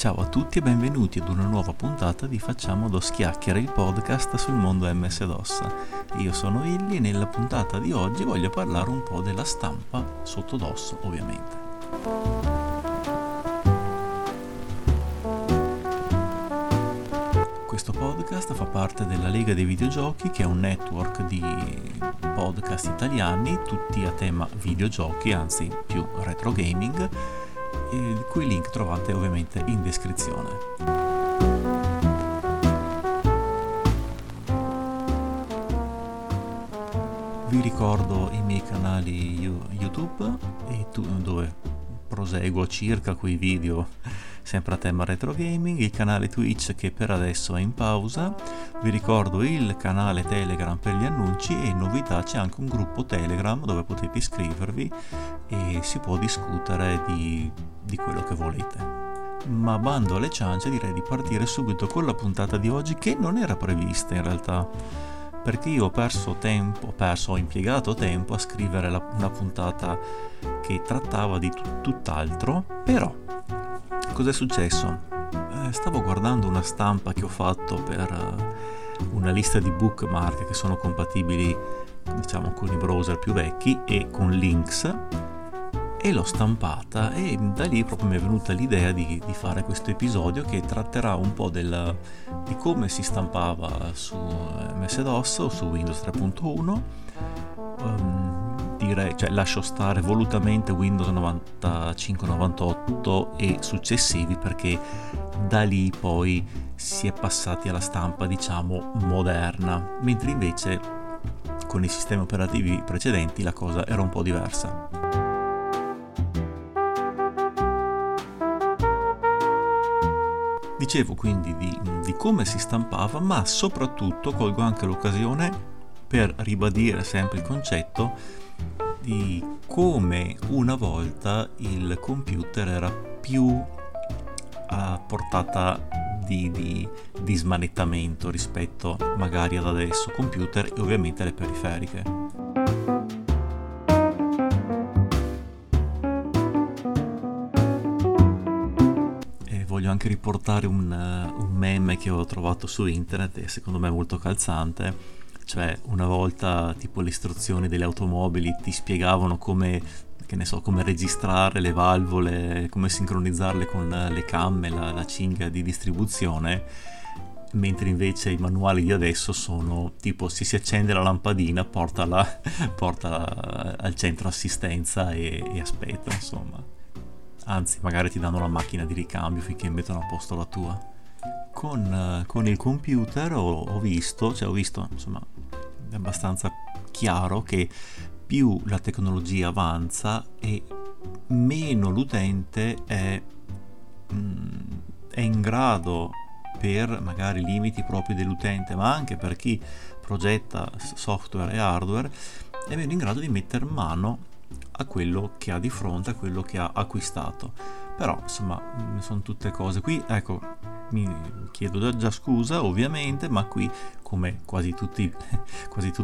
Ciao a tutti e benvenuti ad una nuova puntata di Facciamo Dos Chiacchiere, il podcast sul mondo MS-DOS. Io sono Illy e nella puntata di oggi voglio parlare un po' della stampa sotto DOS, ovviamente. Questo podcast fa parte della Lega dei videogiochi, che è un network di podcast italiani, tutti a tema videogiochi, anzi più retro gaming, il cui link trovate ovviamente in descrizione. Vi ricordo i miei canali YouTube, dove proseguo circa quei video sempre a tema retro gaming, il canale Twitch che per adesso è in pausa, vi ricordo il canale Telegram per gli annunci e novità, c'è anche un gruppo Telegram dove potete iscrivervi e si può discutere di quello che volete. Ma bando alle ciance, direi di partire subito con la puntata di oggi, che non era prevista in realtà, perché io ho impiegato tempo a scrivere una puntata che trattava di tutt'altro. Però cos'è successo? Stavo guardando una stampa che ho fatto per una lista di bookmark che sono compatibili, diciamo, con i browser più vecchi e con Links, e l'ho stampata, e da lì proprio mi è venuta l'idea di fare questo episodio che tratterà un po' di come si stampava su MS-DOS o su Windows 3.1. Lascio stare volutamente Windows 95, 98 e successivi, perché da lì poi si è passati alla stampa, diciamo, moderna, mentre invece con i sistemi operativi precedenti la cosa era un po' diversa. Dicevo quindi di come si stampava, ma soprattutto colgo anche l'occasione per ribadire sempre il concetto di come una volta il computer era più a portata di smanettamento rispetto magari ad adesso, computer e ovviamente le periferiche. Anche riportare un meme che ho trovato su internet e secondo me molto calzante, cioè una volta tipo le istruzioni delle automobili ti spiegavano come registrare le valvole, come sincronizzarle con le camme, la cinghia di distribuzione, mentre invece i manuali di adesso sono tipo: se si accende la lampadina portala al centro assistenza e aspetta, insomma. Anzi, magari ti danno la macchina di ricambio finché mettono a posto la tua. Con il computer ho visto, insomma, è abbastanza chiaro che più la tecnologia avanza e meno l'utente è in grado, per magari limiti propri dell'utente, ma anche per chi progetta software e hardware, è meno in grado di metter mano a quello che ha di fronte, a quello che ha acquistato. Però insomma, sono tutte cose qui, ecco, mi chiedo già scusa ovviamente, ma qui, come quasi tutte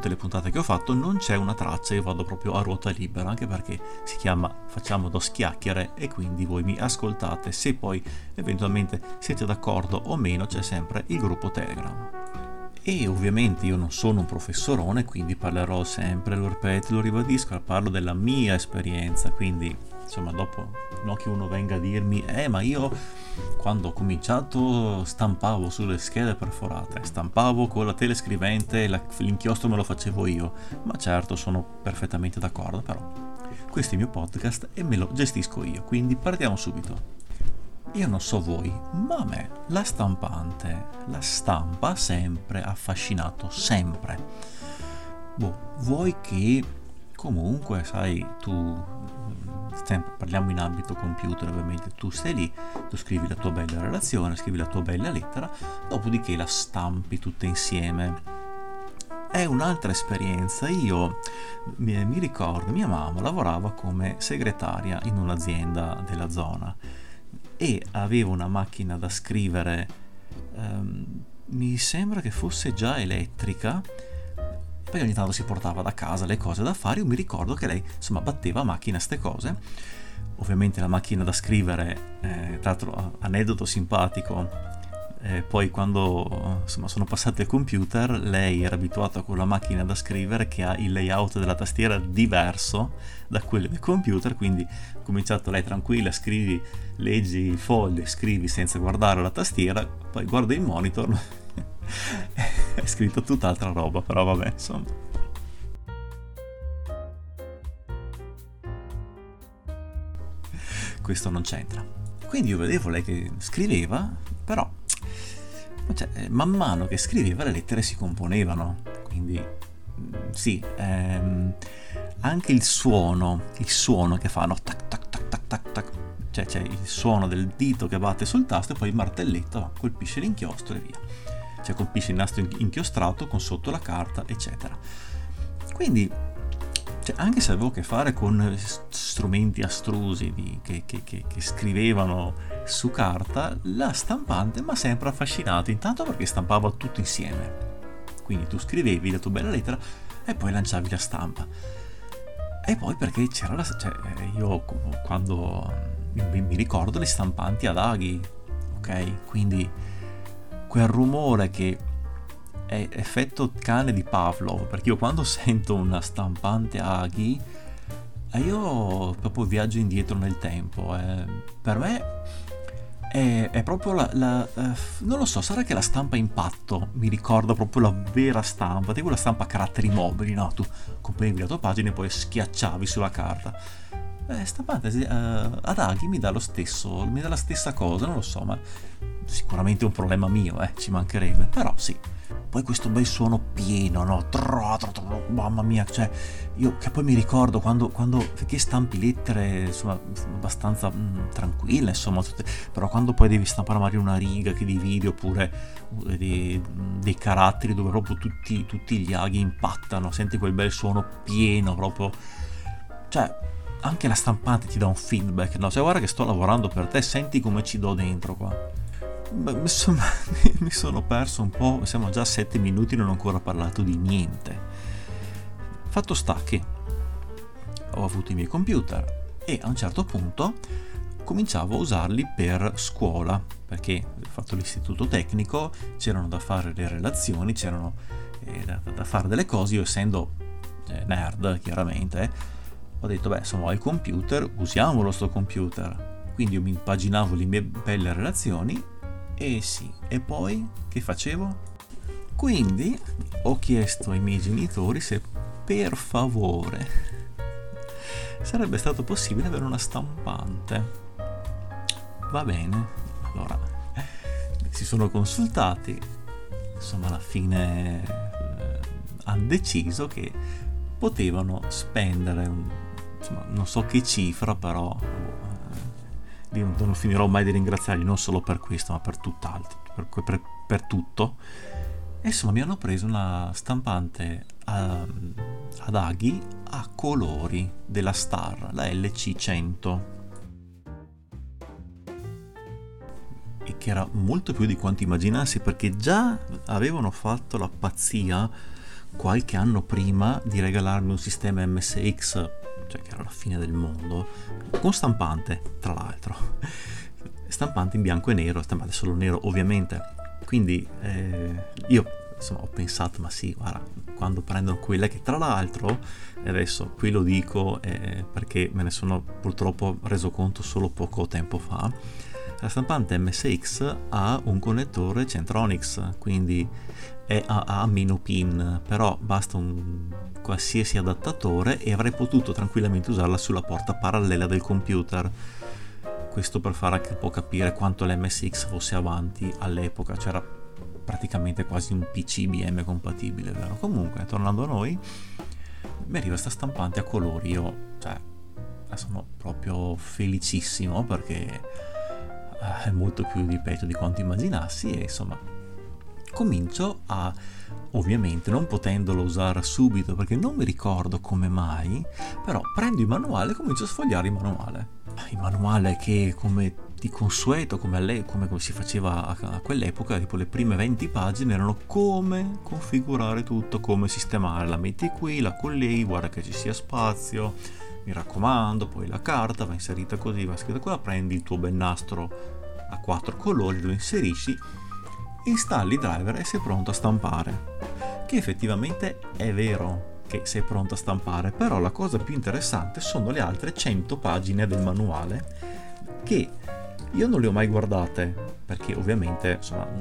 le puntate che ho fatto, non c'è una traccia, io vado proprio a ruota libera, anche perché si chiama Facciamo Dos Chiacchiere e quindi voi mi ascoltate. Se poi eventualmente siete d'accordo o meno, c'è sempre il gruppo Telegram. E ovviamente io non sono un professorone, quindi parlerò sempre, lo ripeto, lo ribadisco, parlo della mia esperienza, quindi insomma dopo non che uno venga a dirmi ma io quando ho cominciato stampavo sulle schede perforate, stampavo con la telescrivente, l'inchiostro me lo facevo io. Ma certo, sono perfettamente d'accordo, però questo è il mio podcast e me lo gestisco io, quindi partiamo subito. Io non so voi, ma a me la stampante, la stampa ha sempre affascinato, sempre. Vuoi che comunque, sai, tu, sempre parliamo in ambito computer ovviamente, tu stai lì, tu scrivi la tua bella relazione, scrivi la tua bella lettera, dopodiché la stampi tutta insieme. È un'altra esperienza. Io mi ricordo, mia mamma lavorava come segretaria in un'azienda della zona e avevo una macchina da scrivere, mi sembra che fosse già elettrica, poi ogni tanto si portava da casa le cose da fare. Io mi ricordo che lei insomma batteva a macchina ste cose, ovviamente la macchina da scrivere, tra l'altro aneddoto simpatico, poi quando insomma sono passati al computer, lei era abituata con la macchina da scrivere che ha il layout della tastiera diverso da quello del computer, quindi ho cominciato lei tranquilla, scrivi, leggi il foglio, scrivi senza guardare la tastiera, poi guarda il monitor è scritto tutt'altra roba, però vabbè insomma. Questo non c'entra. Quindi io vedevo lei che scriveva, però cioè, man mano che scriveva le lettere si componevano, quindi sì, anche il suono che fanno, tac tac tac tac tac tac, cioè c'è il suono del dito che batte sul tasto e poi il martelletto colpisce l'inchiostro e via, cioè colpisce il nastro inchiostrato con sotto la carta eccetera. Quindi cioè, anche se avevo a che fare con strumenti astrusi che scrivevano su carta, la stampante mi ha sempre affascinato, intanto perché stampava tutto insieme, quindi tu scrivevi la tua bella lettera e poi lanciavi la stampa, e poi perché c'era la, cioè, io quando mi ricordo le stampanti ad aghi, ok, quindi quel rumore che è effetto cane di Pavlov, perché io quando sento una stampante aghi io proprio viaggio indietro nel tempo, per me è proprio la non lo so, sarà che la stampa impatto mi ricorda proprio la vera stampa, tipo la stampa a caratteri mobili, no? Tu comprivi la tua pagina e poi schiacciavi sulla carta. Stampante ad aghi mi dà lo stesso, mi dà la stessa cosa, non lo so, ma sicuramente è un problema mio, ci mancherebbe, però sì. Poi questo bel suono pieno, no? Mamma mia, cioè io che poi mi ricordo quando perché stampi lettere insomma abbastanza tranquille, insomma tutte, però quando poi devi stampare magari una riga che divide oppure dei caratteri dove proprio tutti gli aghi impattano, senti quel bel suono pieno proprio, cioè anche la stampante ti dà un feedback, no? Cioè guarda che sto lavorando per te, senti come ci do dentro qua. Insomma, mi sono perso un po', siamo già a 7 minuti e non ho ancora parlato di niente. Fatto sta che ho avuto i miei computer e a un certo punto cominciavo a usarli per scuola, perché ho fatto l'istituto tecnico, c'erano da fare le relazioni, c'erano da fare delle cose, io essendo nerd chiaramente ho detto beh insomma ho il computer, usiamolo sto computer, quindi io mi impaginavo le mie belle relazioni. E sì, e poi che facevo? Quindi ho chiesto ai miei genitori se per favore sarebbe stato possibile avere una stampante. Va bene, allora si sono consultati, insomma alla fine hanno deciso che potevano spendere insomma, non so che cifra, però io non finirò mai di ringraziarli, non solo per questo ma per tutt'altro, per tutto. E insomma mi hanno preso una stampante ad aghi a colori della Star, la LC100, e che era molto più di quanto immaginassi, perché già avevano fatto la pazzia qualche anno prima di regalarmi un sistema MSX, cioè che era la fine del mondo, con stampante tra l'altro, stampante in bianco e nero, stampante solo nero ovviamente. Quindi io insomma ho pensato ma sì guarda, quando prendo quella che tra l'altro adesso qui lo dico perché me ne sono purtroppo reso conto solo poco tempo fa, la stampante MSX ha un connettore Centronics, quindi è a meno pin, però basta un qualsiasi adattatore e avrei potuto tranquillamente usarla sulla porta parallela del computer. Questo per far anche un po' capire quanto l'MSX fosse avanti all'epoca, c'era praticamente quasi un PC IBM compatibile, vero? Comunque tornando a noi, mi arriva sta stampante a colori, io cioè sono proprio felicissimo perché è molto più, ripeto, di quanto immaginassi. E insomma comincio a, ovviamente non potendolo usare subito perché non mi ricordo come mai, però prendo il manuale e comincio a sfogliare il manuale che, come di consueto, come si faceva a quell'epoca, tipo le prime 20 pagine erano come configurare tutto, come sistemare, la metti qui, la colleghi, guarda che ci sia spazio, mi raccomando, poi la carta va inserita così, va scritta qua, prendi il tuo bel nastro a 4 colori, lo inserisci, installi i driver e sei pronto a stampare. Che effettivamente è vero che sei pronto a stampare, però la cosa più interessante sono le altre 100 pagine del manuale, che io non le ho mai guardate perché ovviamente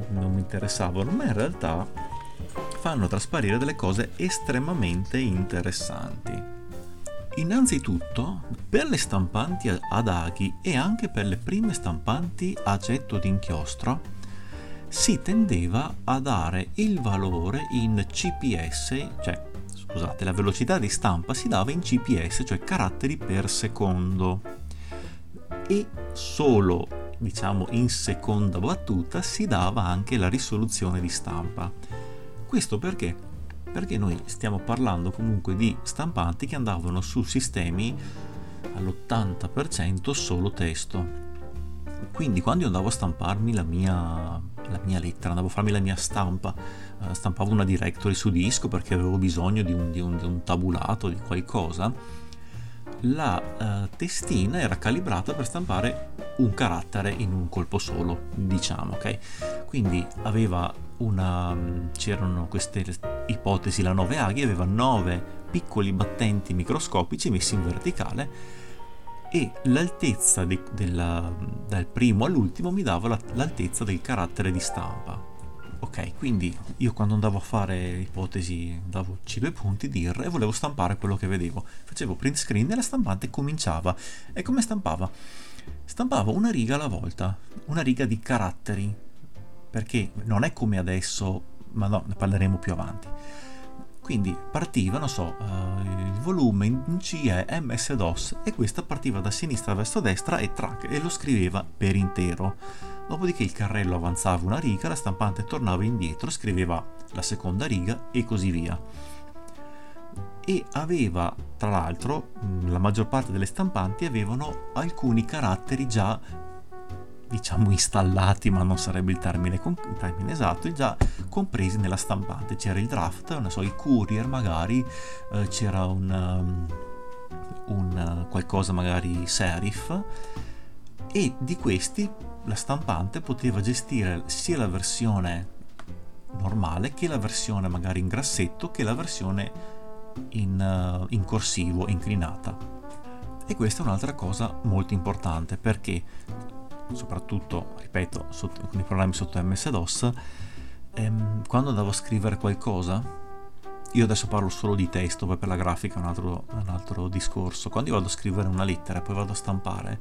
non mi interessavano, ma in realtà fanno trasparire delle cose estremamente interessanti. Innanzitutto, per le stampanti ad aghi e anche per le prime stampanti a getto d'inchiostro si tendeva a dare il valore in CPS, cioè la velocità di stampa si dava in CPS, cioè caratteri per secondo, e solo in seconda battuta si dava anche la risoluzione di stampa. Questo perché? Perché noi stiamo parlando comunque di stampanti che andavano su sistemi all'80% solo testo, quindi quando io andavo a stamparmi la mia lettera, andavo a farmi la mia stampa, stampavo una directory su disco perché avevo bisogno di un tabulato, di qualcosa, la testina era calibrata per stampare un carattere in un colpo solo, ok? Quindi c'erano queste ipotesi, la 9 aghi aveva 9 piccoli battenti microscopici messi in verticale e l'altezza dal primo all'ultimo mi dava l'altezza del carattere di stampa, ok? Quindi io quando andavo a fare ipotesi davoci 2 punti dir e volevo stampare quello che vedevo, facevo print screen e la stampante cominciava. E come stampava? Stampava una riga alla volta, una riga di caratteri, perché non è come adesso, ma no, ne parleremo più avanti. Quindi partiva, il volume in C è MS-DOS e questa partiva da sinistra verso destra e track e lo scriveva per intero. Dopodiché il carrello avanzava una riga, la stampante tornava indietro, scriveva la seconda riga e così via. E aveva, tra l'altro, la maggior parte delle stampanti avevano alcuni caratteri già installati, ma non sarebbe il termine esatto, già compresi nella stampante. C'era il draft, il courier magari, c'era un qualcosa magari serif, e di questi la stampante poteva gestire sia la versione normale che la versione magari in grassetto che la versione in corsivo, inclinata. E questa è un'altra cosa molto importante perché soprattutto, ripeto, con i programmi sotto MS-DOS, quando andavo a scrivere qualcosa, io adesso parlo solo di testo, poi per la grafica è un altro discorso. Quando io vado a scrivere una lettera e poi vado a stampare,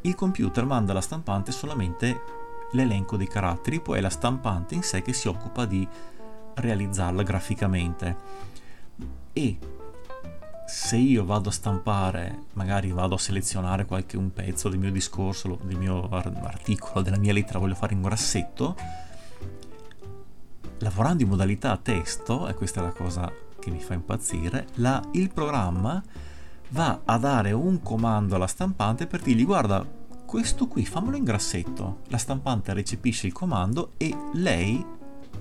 il computer manda alla stampante solamente l'elenco dei caratteri, poi è la stampante in sé che si occupa di realizzarla graficamente. E se io vado a stampare, magari vado a selezionare un pezzo del mio discorso, del mio articolo, della mia lettera, voglio fare in grassetto, lavorando in modalità testo, e questa è la cosa che mi fa impazzire, il programma va a dare un comando alla stampante per dirgli: guarda, questo qui fammelo in grassetto. La stampante recepisce il comando e lei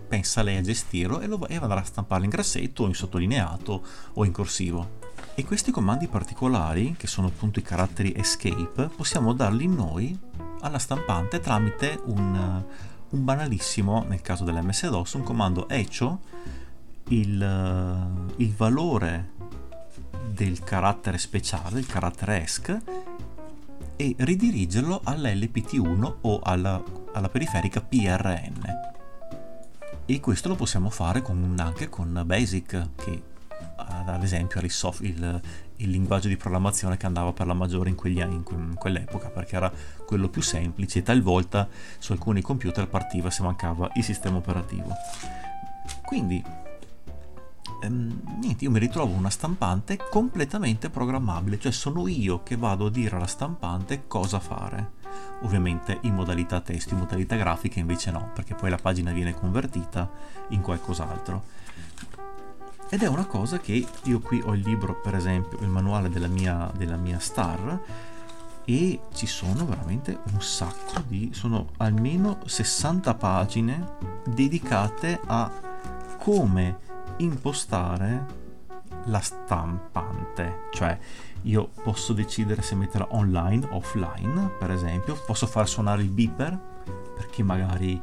pensa a gestirlo e andrà a stamparlo in grassetto o in sottolineato o in corsivo. E questi comandi particolari, che sono appunto i caratteri escape, possiamo darli noi alla stampante tramite un banalissimo, nel caso dell'MS-DOS, un comando echo, il valore del carattere speciale, il carattere ESC, e ridirigerlo all'LPT1 o alla periferica PRN. E questo lo possiamo fare anche con Basic, che ad esempio era il linguaggio di programmazione che andava per la maggiore in quell'epoca, perché era quello più semplice e talvolta su alcuni computer partiva se mancava il sistema operativo. Quindi io mi ritrovo una stampante completamente programmabile, cioè sono io che vado a dire alla stampante cosa fare. Ovviamente in modalità testo, in modalità grafica invece no, perché poi la pagina viene convertita in qualcos'altro. Ed è una cosa che io qui ho il libro, per esempio, il manuale della mia Star, e ci sono veramente un sacco di, sono almeno 60 pagine dedicate a come impostare la stampante, cioè io posso decidere se metterla online, offline, per esempio posso far suonare il beeper perché magari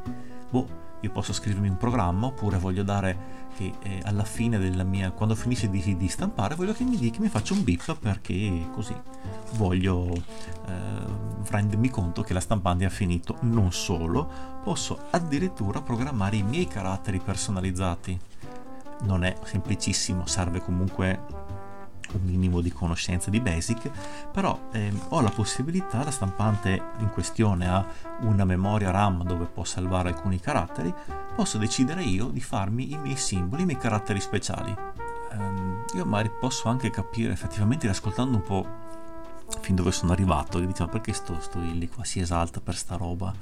io posso scrivermi un programma, oppure voglio dare che alla fine della mia, quando finisce di stampare, voglio che mi dica, mi faccia un beep, perché così voglio rendermi conto che la stampante ha finito. Non solo, posso addirittura programmare i miei caratteri personalizzati. Non è semplicissimo, serve comunque un minimo di conoscenza di basic, però ho la possibilità, la stampante in questione ha una memoria RAM dove posso salvare alcuni caratteri, posso decidere io di farmi i miei simboli, i miei caratteri speciali. Io magari posso anche capire effettivamente, ascoltando un po' fin dove sono arrivato, che diciamo, perché sto lì qua si esalta per sta roba,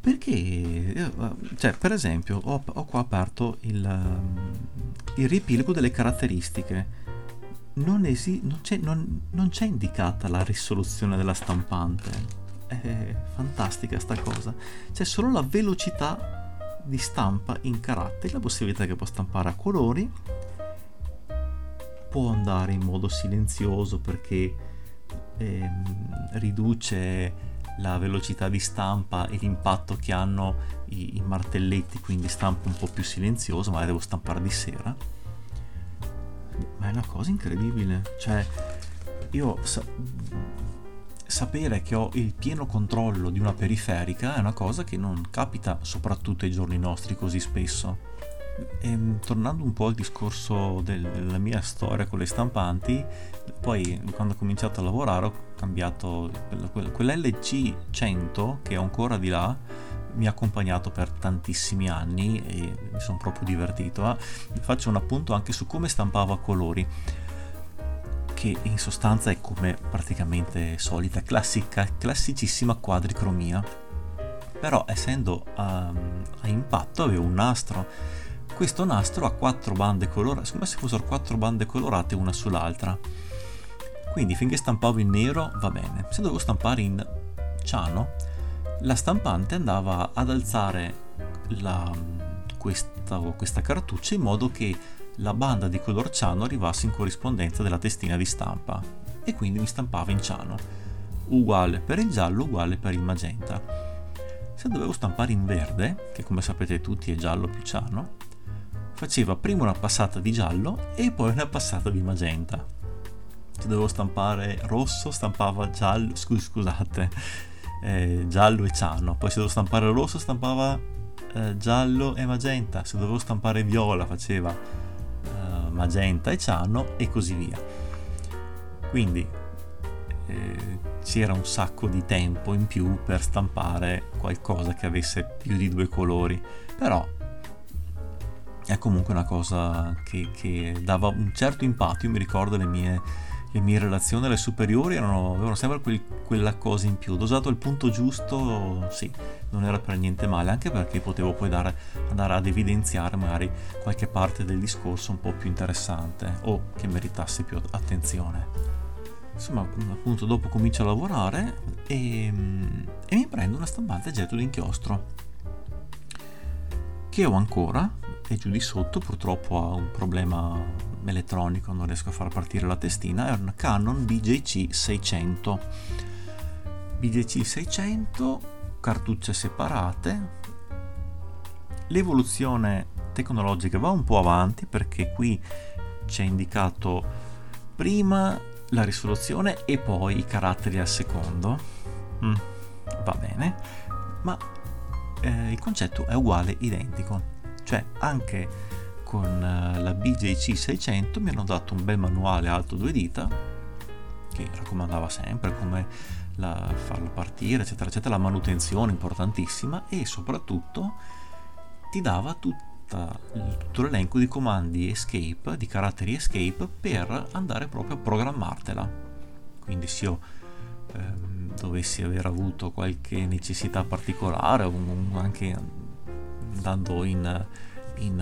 perché cioè, per esempio ho qua aperto il riepilogo delle caratteristiche. Non c'è indicata la risoluzione della stampante, è fantastica sta cosa, c'è solo la velocità di stampa in caratteri, la possibilità che può stampare a colori, può andare in modo silenzioso perché riduce la velocità di stampa e l'impatto che hanno i martelletti, quindi stampa un po' più silenzioso, magari devo stampare di sera. Ma è una cosa incredibile, cioè io sapere che ho il pieno controllo di una periferica è una cosa che non capita soprattutto ai giorni nostri così spesso. E, tornando un po' al discorso della mia storia con le stampanti, poi quando ho cominciato a lavorare ho cambiato quell'LC100 che ho ancora di là, mi ha accompagnato per tantissimi anni e mi sono proprio divertito. Faccio un appunto anche su come stampavo a colori, che in sostanza è come praticamente solita, classicissima quadricromia, però essendo a impatto avevo un nastro. Questo nastro ha 4 bande colorate, come se fossero 4 bande colorate una sull'altra, quindi finché stampavo in nero va bene, se dovevo stampare in ciano la stampante andava ad alzare questa cartuccia in modo che la banda di color ciano arrivasse in corrispondenza della testina di stampa, e quindi mi stampava in ciano. Uguale per il giallo, uguale per il magenta. Se dovevo stampare in verde, che come sapete tutti è giallo più ciano, faceva prima una passata di giallo e poi una passata di magenta. Se dovevo stampare rosso, stampava giallo, scusate, giallo e ciano. Poi se dovevo stampare rosso stampava giallo e magenta, se dovevo stampare viola faceva magenta e ciano, e così via. Quindi c'era un sacco di tempo in più per stampare qualcosa che avesse più di 2 colori, però è comunque una cosa che dava un certo impatto. Io mi ricordo le mie relazioni alle superiori avevano sempre quella cosa in più. Dosato al punto giusto, sì, non era per niente male, anche perché potevo poi andare ad evidenziare magari qualche parte del discorso un po' più interessante o che meritasse più attenzione. Insomma, appunto, dopo comincio a lavorare e mi prendo una stampante a getto d'inchiostro che ho ancora, e giù di sotto purtroppo ha un problema elettronico, non riesco a far partire la testina. È una Canon BJC-600, cartucce separate. L'evoluzione tecnologica va un po' avanti, perché qui c'è indicato prima la risoluzione e poi i caratteri al secondo. Va bene, ma il concetto è uguale, identico, cioè anche con la BJC-600 mi hanno dato un bel manuale alto 2 dita che raccomandava sempre come farlo partire, eccetera eccetera, la manutenzione importantissima, e soprattutto ti dava tutto l'elenco di comandi escape, di caratteri escape, per andare proprio a programmartela. Quindi se io dovessi aver avuto qualche necessità particolare, anche andando in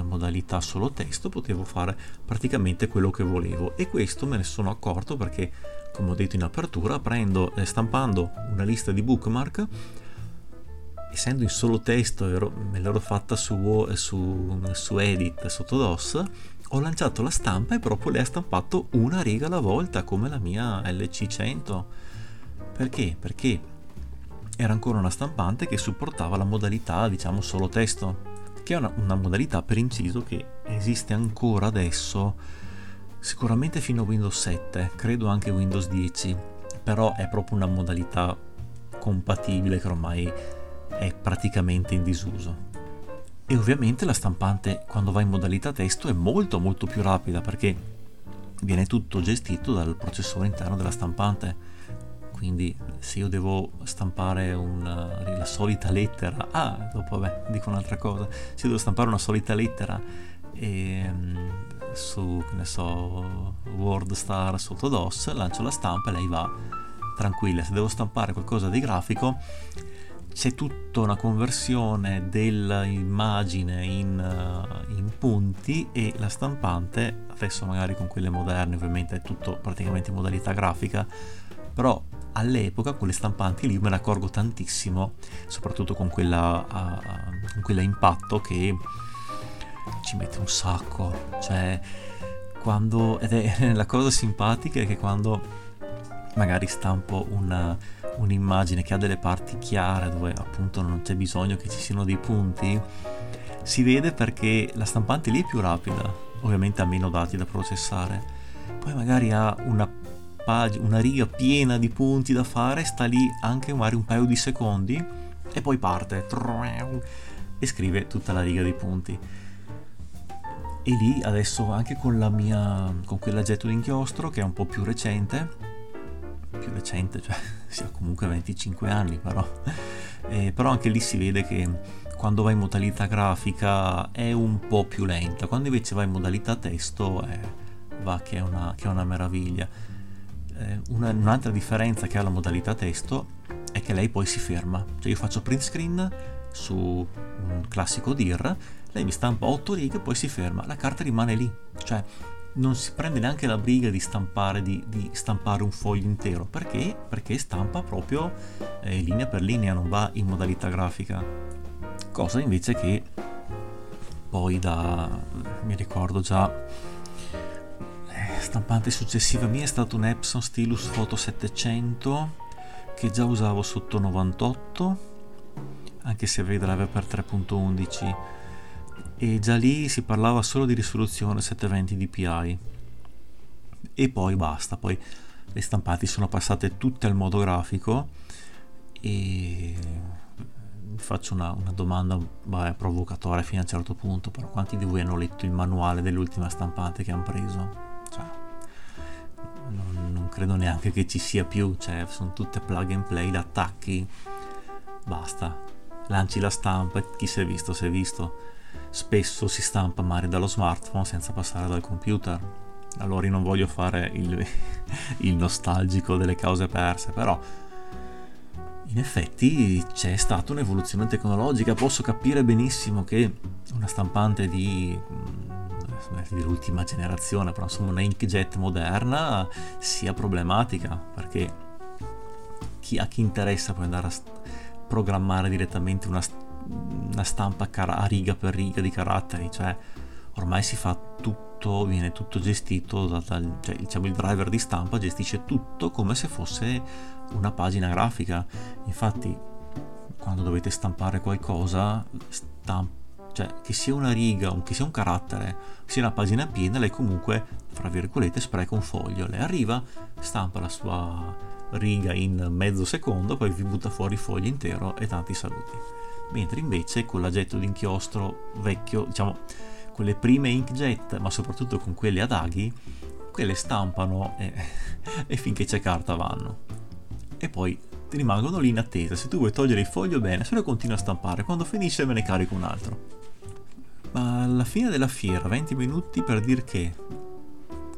modalità solo testo, potevo fare praticamente quello che volevo, e questo me ne sono accorto perché come ho detto in apertura, prendo stampando una lista di bookmark, essendo in solo testo me l'ero fatta su edit sotto DOS, ho lanciato la stampa e proprio lei ha stampato una riga alla volta come la mia LC100. Perché? Perché era ancora una stampante che supportava la modalità, diciamo, solo testo, che è una modalità, per inciso, che esiste ancora adesso, sicuramente fino a Windows 7, credo anche Windows 10, però è proprio una modalità compatibile che ormai è praticamente in disuso. E ovviamente la stampante, quando va in modalità testo, è molto molto più rapida, perché viene tutto gestito dal processore interno della stampante. Quindi se io devo stampare la solita lettera A, dico un'altra cosa, se devo stampare una solita lettera su, che ne so, WordStar sotto DOS, lancio la stampa e lei va tranquilla. Se devo stampare qualcosa di grafico, c'è tutta una conversione dell'immagine in punti, e la stampante, adesso magari con quelle moderne ovviamente è tutto praticamente in modalità grafica, però all'epoca con le stampanti lì me ne accorgo tantissimo, soprattutto con quella impatto, che ci mette un sacco. Cioè, ed è la cosa simpatica è che quando magari stampo un'immagine che ha delle parti chiare, dove appunto non c'è bisogno che ci siano dei punti, si vede perché la stampante lì è più rapida, ovviamente ha meno dati da processare. Poi magari ha una riga piena di punti da fare, sta lì anche magari un paio di secondi e poi parte e scrive tutta la riga di punti. E lì adesso anche con quell'aggetto d'inchiostro, che è un po' più recente, cioè si ha comunque 25 anni, però anche lì si vede che quando va in modalità grafica è un po' più lenta, quando invece va in modalità testo che è una meraviglia. Un'altra differenza che ha la modalità testo è che lei poi si ferma, cioè io faccio print screen su un classico DIR, lei mi stampa 8 righe e poi si ferma, la carta rimane lì, cioè non si prende neanche la briga di stampare un foglio intero, perché stampa proprio linea per linea, non va in modalità grafica, cosa invece che poi mi ricordo già, stampante successiva mia è stato un Epson Stylus Photo 700 che già usavo sotto 98, anche se avevo i driver per 3.11, e già lì si parlava solo di risoluzione 720 dpi, e poi basta. Poi le stampanti sono passate tutte al modo grafico. E faccio una domanda provocatoria fino a un certo punto, però quanti di voi hanno letto il manuale dell'ultima stampante che hanno preso? Cioè, non credo neanche che ci sia più, cioè sono tutte plug and play, le attacchi, basta, lanci la stampa e chi si è visto si è visto. Spesso si stampa magari dallo smartphone senza passare dal computer. Allora io non voglio fare il nostalgico delle cause perse, però in effetti c'è stata un'evoluzione tecnologica. Posso capire benissimo che una stampante dell'ultima generazione, però insomma una inkjet moderna, sia problematica, perché a chi interessa può andare a programmare direttamente una stampa a riga per riga di caratteri. Cioè ormai si fa tutto, viene tutto gestito cioè, diciamo, il driver di stampa gestisce tutto come se fosse una pagina grafica. Infatti quando dovete stampare qualcosa, cioè che sia una riga, che sia un carattere, che sia una pagina piena, lei comunque, fra virgolette, spreca un foglio. Lei arriva, stampa la sua riga in mezzo secondo, poi vi butta fuori il foglio intero e tanti saluti. Mentre invece con l'aggetto d'inchiostro vecchio, diciamo con le prime inkjet, ma soprattutto con quelle ad aghi, quelle stampano e finché c'è carta vanno. E poi rimangono lì in attesa. Se tu vuoi togliere il foglio, bene, se lo continua a stampare, quando finisce me ne carico un altro. Ma alla fine della fiera, 20 minuti per dir che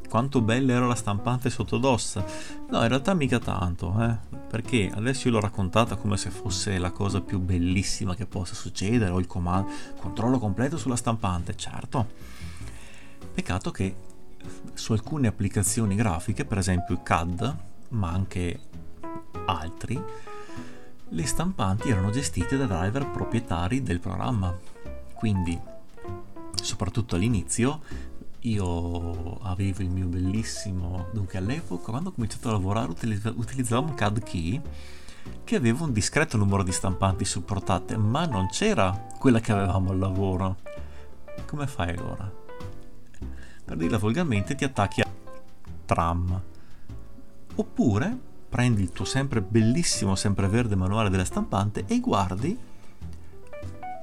quanto bella era la stampante sotto DOS. No, in realtà mica tanto, perché adesso io l'ho raccontata come se fosse la cosa più bellissima che possa succedere, o il comando controllo completo sulla stampante. Certo, peccato che su alcune applicazioni grafiche, per esempio il CAD, ma anche altri, le stampanti erano gestite da driver proprietari del programma. Quindi, soprattutto all'inizio, io avevo il mio bellissimo... Dunque, all'epoca, quando ho cominciato a lavorare, utilizzavo un CADKey che aveva un discreto numero di stampanti supportate, ma non c'era quella che avevamo al lavoro. Come fai allora? Per dirla volgarmente, ti attacchi a tram. Oppure prendi il tuo sempre bellissimo, sempre verde manuale della stampante e guardi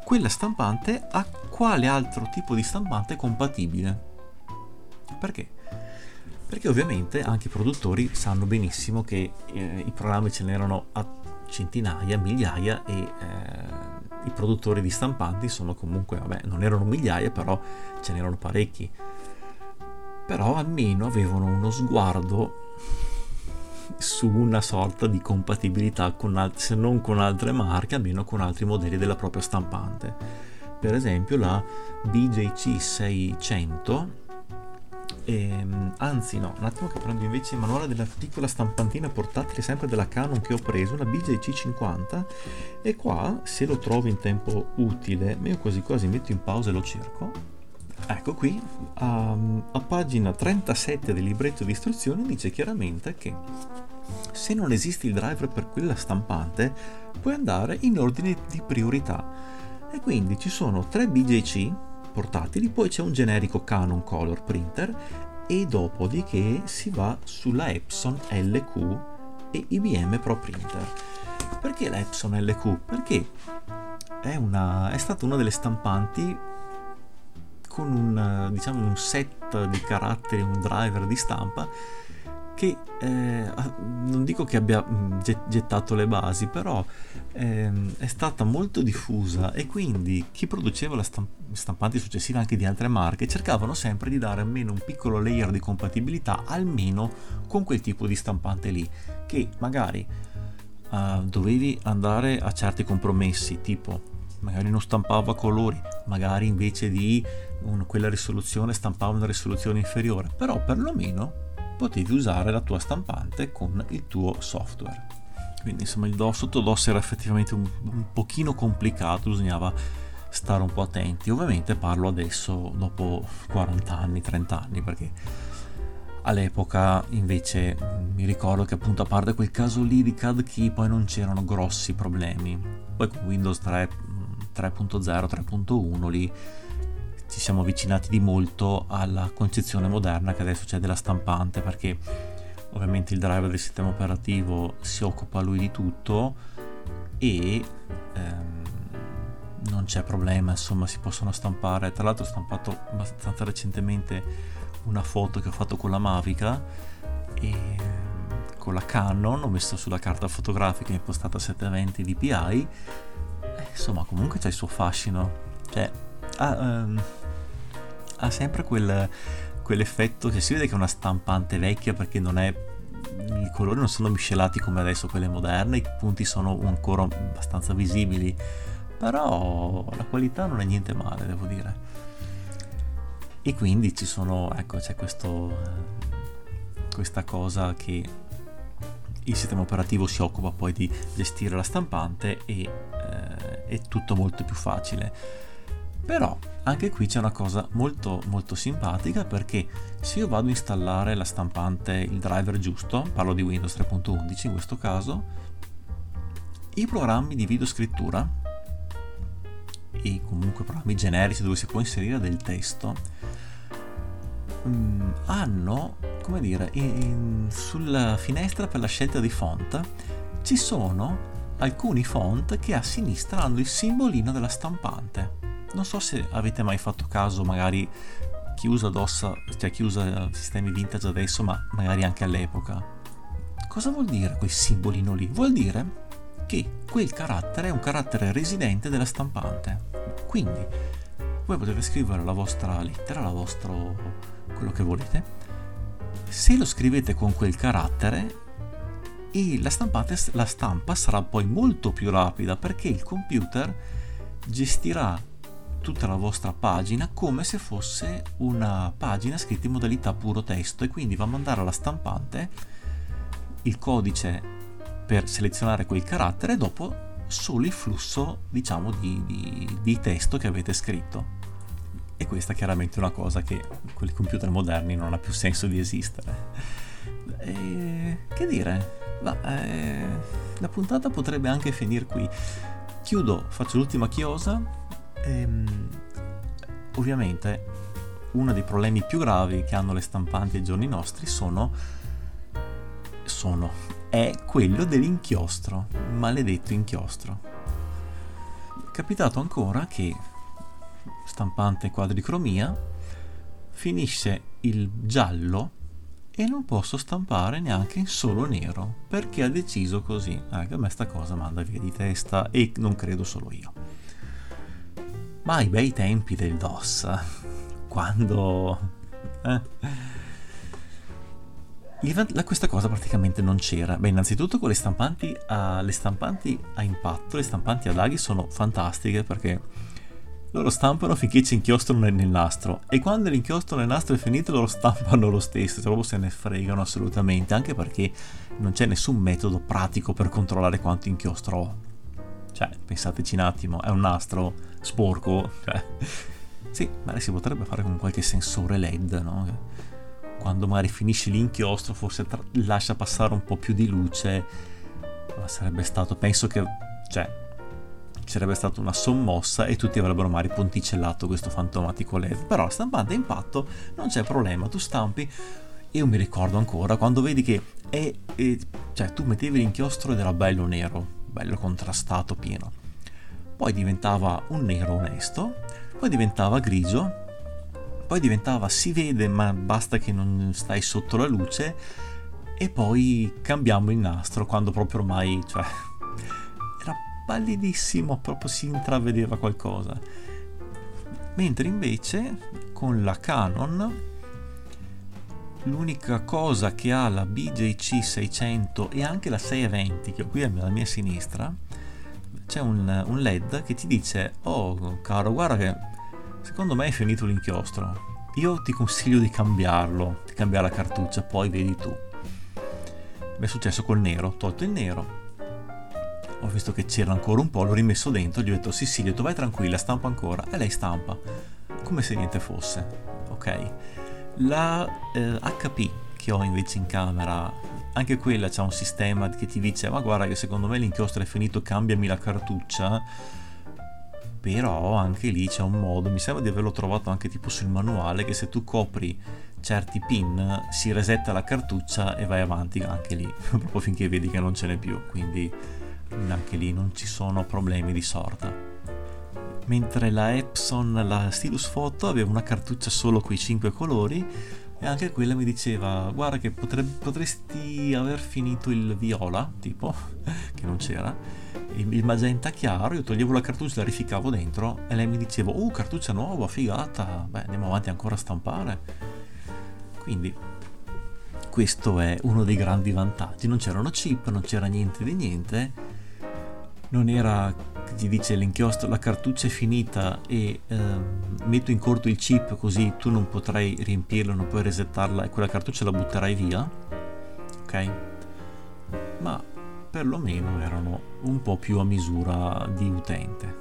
quella stampante a quale altro tipo di stampante è compatibile. Perché? Perché ovviamente anche i produttori sanno benissimo che i programmi ce n'erano a centinaia, migliaia, e i produttori di stampanti sono comunque, vabbè, non erano migliaia, però ce n'erano parecchi. Però almeno avevano uno sguardo su una sorta di compatibilità con se non con altre marche, almeno con altri modelli della propria stampante. Per esempio la BJC-600. Anzi no, un attimo che prendo invece il manuale della piccola stampantina portatile sempre della Canon che ho preso, una BJC-50, e qua se lo trovo in tempo utile io quasi quasi metto in pausa e lo cerco. Ecco qui, a pagina 37 del libretto di istruzioni dice chiaramente che se non esiste il driver per quella stampante puoi andare in ordine di priorità, e quindi ci sono 3 BJC portatili, poi c'è un generico Canon Color Printer e dopodiché si va sulla Epson LQ e IBM Pro Printer. Perché l'Epson LQ? Perché è stata una delle stampanti con un set di caratteri, un driver di stampa che non dico che abbia gettato le basi, però è stata molto diffusa, e quindi chi produceva la stampanti successive anche di altre marche cercavano sempre di dare almeno un piccolo layer di compatibilità almeno con quel tipo di stampante lì, che magari dovevi andare a certi compromessi, tipo magari non stampava colori, magari invece di quella risoluzione stampava una risoluzione inferiore, però perlomeno potevi usare la tua stampante con il tuo software. Quindi insomma il sottodosso era effettivamente un pochino complicato, bisognava stare un po' attenti. Ovviamente parlo adesso dopo 40 anni, 30 anni, perché all'epoca invece mi ricordo che appunto a parte quel caso lì di CADKey poi non c'erano grossi problemi. Poi con Windows 3, 3.0, 3.1 lì ci siamo avvicinati di molto alla concezione moderna che adesso c'è della stampante, perché ovviamente il driver del sistema operativo si occupa lui di tutto e non c'è problema, insomma si possono stampare. Tra l'altro ho stampato abbastanza recentemente una foto che ho fatto con la Mavica e con la Canon, ho messo sulla carta fotografica impostata a 720 dpi, insomma comunque c'è il suo fascino, cioè ha sempre quell'effetto che si vede che è una stampante vecchia, perché i colori non sono miscelati come adesso quelle moderne, i punti sono ancora abbastanza visibili, però la qualità non è niente male, devo dire. E quindi c'è questa cosa che il sistema operativo si occupa poi di gestire la stampante e è tutto molto più facile. Però anche qui c'è una cosa molto molto simpatica, perché se io vado a installare la stampante, il driver giusto, parlo di Windows 3.11 in questo caso, i programmi di videoscrittura e comunque programmi generici dove si può inserire del testo hanno, come dire, sulla finestra per la scelta di font ci sono alcuni font che a sinistra hanno il simbolino della stampante. Non so se avete mai fatto caso, magari chi usa sistemi vintage adesso, ma magari anche all'epoca. Cosa vuol dire quel simbolino lì? Vuol dire che quel carattere è un carattere residente della stampante. Quindi voi potete scrivere la vostra lettera, quello che volete. Se lo scrivete con quel carattere, e la stampa sarà poi molto più rapida, perché il computer gestirà tutta la vostra pagina come se fosse una pagina scritta in modalità puro testo, e quindi va a mandare alla stampante il codice per selezionare quel carattere, dopo solo il flusso, diciamo, di testo che avete scritto. E questa chiaramente è una cosa che con i computer moderni non ha più senso di esistere. Che dire? La puntata potrebbe anche finire qui. Chiudo, faccio l'ultima chiosa. Ovviamente uno dei problemi più gravi che hanno le stampanti ai giorni nostri è quello dell'inchiostro, maledetto inchiostro. È capitato ancora che stampante quadricromia finisce il giallo e non posso stampare neanche in solo nero perché ha deciso così. Anche a me sta cosa manda via di testa, e non credo solo io. Ma ai bei tempi del DOS, questa cosa praticamente non c'era. Beh, innanzitutto con le stampanti a impatto, le stampanti a laghi sono fantastiche perché loro stampano finché c'è inchiostro nel nastro, e quando l'inchiostro nel nastro è finito loro stampano lo stesso, proprio se ne fregano assolutamente, anche perché non c'è nessun metodo pratico per controllare quanto inchiostro ho. Cioè, pensateci un attimo, è un nastro sporco, cioè. Sì, magari si potrebbe fare con qualche sensore LED, no? Quando magari finisce l'inchiostro forse lascia passare un po' più di luce, ma sarebbe stato, penso che, cioè, ci sarebbe stata una sommossa e tutti avrebbero magari ponticellato questo fantomatico LED. Però la stampante a impatto non c'è problema, tu stampi. Io mi ricordo ancora quando vedi che cioè tu mettevi l'inchiostro ed era bello nero, bello contrastato, pieno, poi diventava un nero onesto, poi diventava grigio, poi diventava si vede ma basta che non stai sotto la luce, e poi cambiamo il nastro quando proprio ormai, cioè, era pallidissimo, proprio si intravedeva qualcosa. Mentre invece con la Canon l'unica cosa che ha la BJC-600 e anche la 620 che ho qui alla mia sinistra, c'è un LED che ti dice: oh caro, guarda che secondo me è finito l'inchiostro, io ti consiglio di cambiarlo, di cambiare la cartuccia, poi vedi tu. Mi è successo col nero, ho tolto il nero, ho visto che c'era ancora un po', l'ho rimesso dentro, gli ho detto sì, gli ho detto vai tranquilla, stampa ancora, e lei stampa come se niente fosse, ok. La HP che ho invece in camera, anche quella c'ha un sistema che ti dice: ma guarda che secondo me l'inchiostro è finito, cambiami la cartuccia. Però anche lì c'è un modo, mi sembra di averlo trovato anche tipo sul manuale, che se tu copri certi pin si resetta la cartuccia e vai avanti anche lì, proprio finché vedi che non ce n'è più, quindi anche lì non ci sono problemi di sorta. Mentre la Epson, la Stylus Photo, aveva una cartuccia solo coi 5 colori, e anche quella mi diceva: guarda che potresti aver finito il viola, tipo, che non c'era, il magenta chiaro. Io toglievo la cartuccia, la rificavo dentro e lei mi diceva: oh, cartuccia nuova, figata, beh, andiamo avanti ancora a stampare. Quindi questo è uno dei grandi vantaggi: non c'erano chip, non c'era niente di niente, non era ti dice l'inchiostro, la cartuccia è finita e metto in corto il chip così tu non potrai riempirlo, non puoi resettarla e quella cartuccia la butterai via, ok? Ma perlomeno erano un po' più a misura di utente.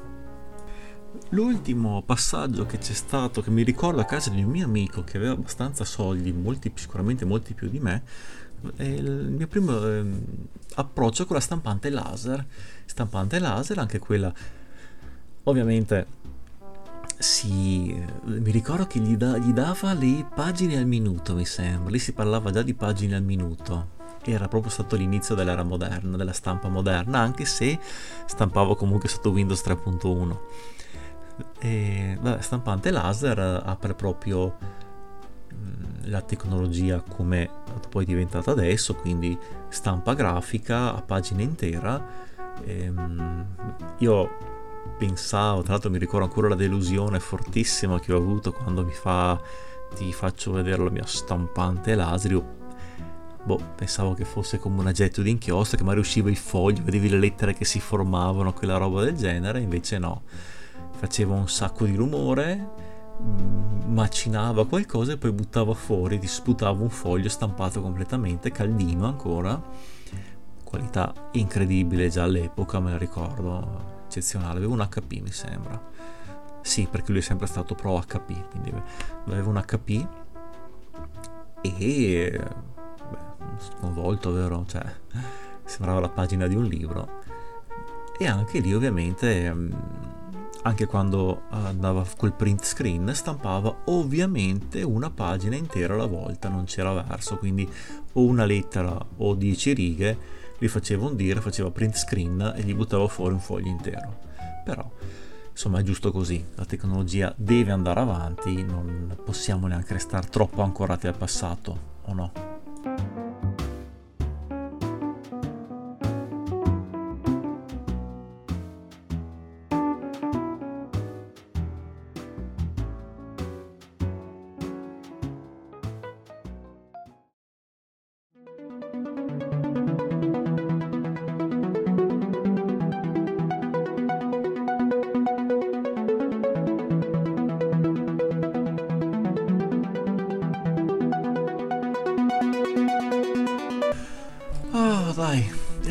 L'ultimo passaggio che c'è stato, che mi ricordo a casa di un mio amico che aveva abbastanza soldi, sicuramente molti più di me, è il mio primo approccio con la stampante laser. Anche quella ovviamente mi ricordo che gli dava le pagine al minuto, mi sembra, lì si parlava già di pagine al minuto, era proprio stato l'inizio dell'era moderna, della stampa moderna, anche se stampavo comunque sotto Windows 3.1. E la stampante laser apre proprio la tecnologia come poi è diventata adesso, quindi stampa grafica a pagina intera. Io pensavo, tra l'altro mi ricordo ancora la delusione fortissima che ho avuto quando ti faccio vedere la mia stampante laser. Io pensavo che fosse come un aggetto di inchiostro, che magari usciva il foglio, vedevi le lettere che si formavano, quella roba del genere. Invece no, faceva un sacco di rumore, macinava qualcosa e poi buttava fuori, sputava un foglio stampato completamente caldino ancora, qualità incredibile già all'epoca, me la ricordo, eccezionale. Aveva un HP, mi sembra, sì, perché lui è sempre stato pro HP, quindi aveva un HP e sconvolto, vero? Cioè, sembrava la pagina di un libro. E anche lì ovviamente, anche quando andava col print screen, stampava ovviamente una pagina intera alla volta, non c'era verso, quindi o una lettera o 10 righe, li faceva ondire, faceva print screen e gli buttava fuori un foglio intero. Però insomma è giusto così, la tecnologia deve andare avanti, non possiamo neanche restare troppo ancorati al passato, o no?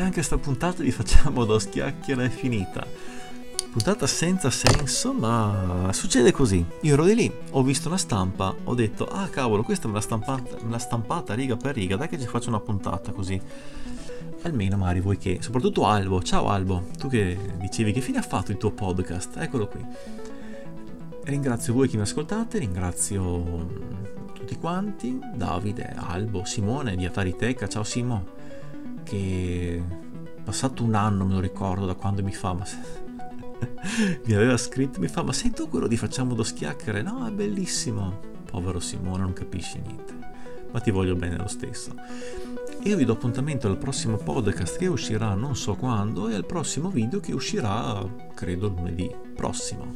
Anche sta puntata di Facciamo Dos Chiacchiere è finita, puntata senza senso, ma succede così. Io ero di lì, ho visto una stampa, ho detto ah cavolo, questa me l'ha stampata riga per riga, dai che ci faccio una puntata così almeno magari voi, che soprattutto Albo, ciao Albo, tu che dicevi che fine ha fatto il tuo podcast, eccolo qui. Ringrazio voi che mi ascoltate, ringrazio tutti quanti, Davide, Albo, Simone di Atariteca, ciao Simo, che passato un anno, me lo ricordo, da quando mi fa, ma mi aveva scritto, mi fa ma sei tu quello di Facciamo Dos Chiacchiere? No, è bellissimo. Povero Simone, non capisce niente, ma ti voglio bene lo stesso. Io vi do appuntamento al prossimo podcast che uscirà non so quando e al prossimo video che uscirà credo lunedì prossimo.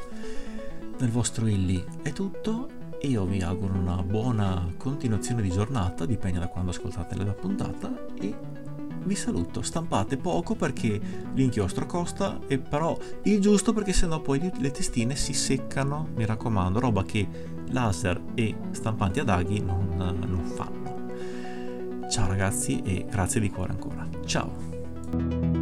Nel vostro Illy è tutto. Io vi auguro una buona continuazione di giornata, dipende da quando ascoltate la puntata, e vi saluto. Stampate poco perché l'inchiostro costa, e però il giusto, perché sennò poi le testine si seccano, mi raccomando, roba che laser e stampanti ad aghi non fanno. Ciao ragazzi e grazie di cuore ancora. Ciao.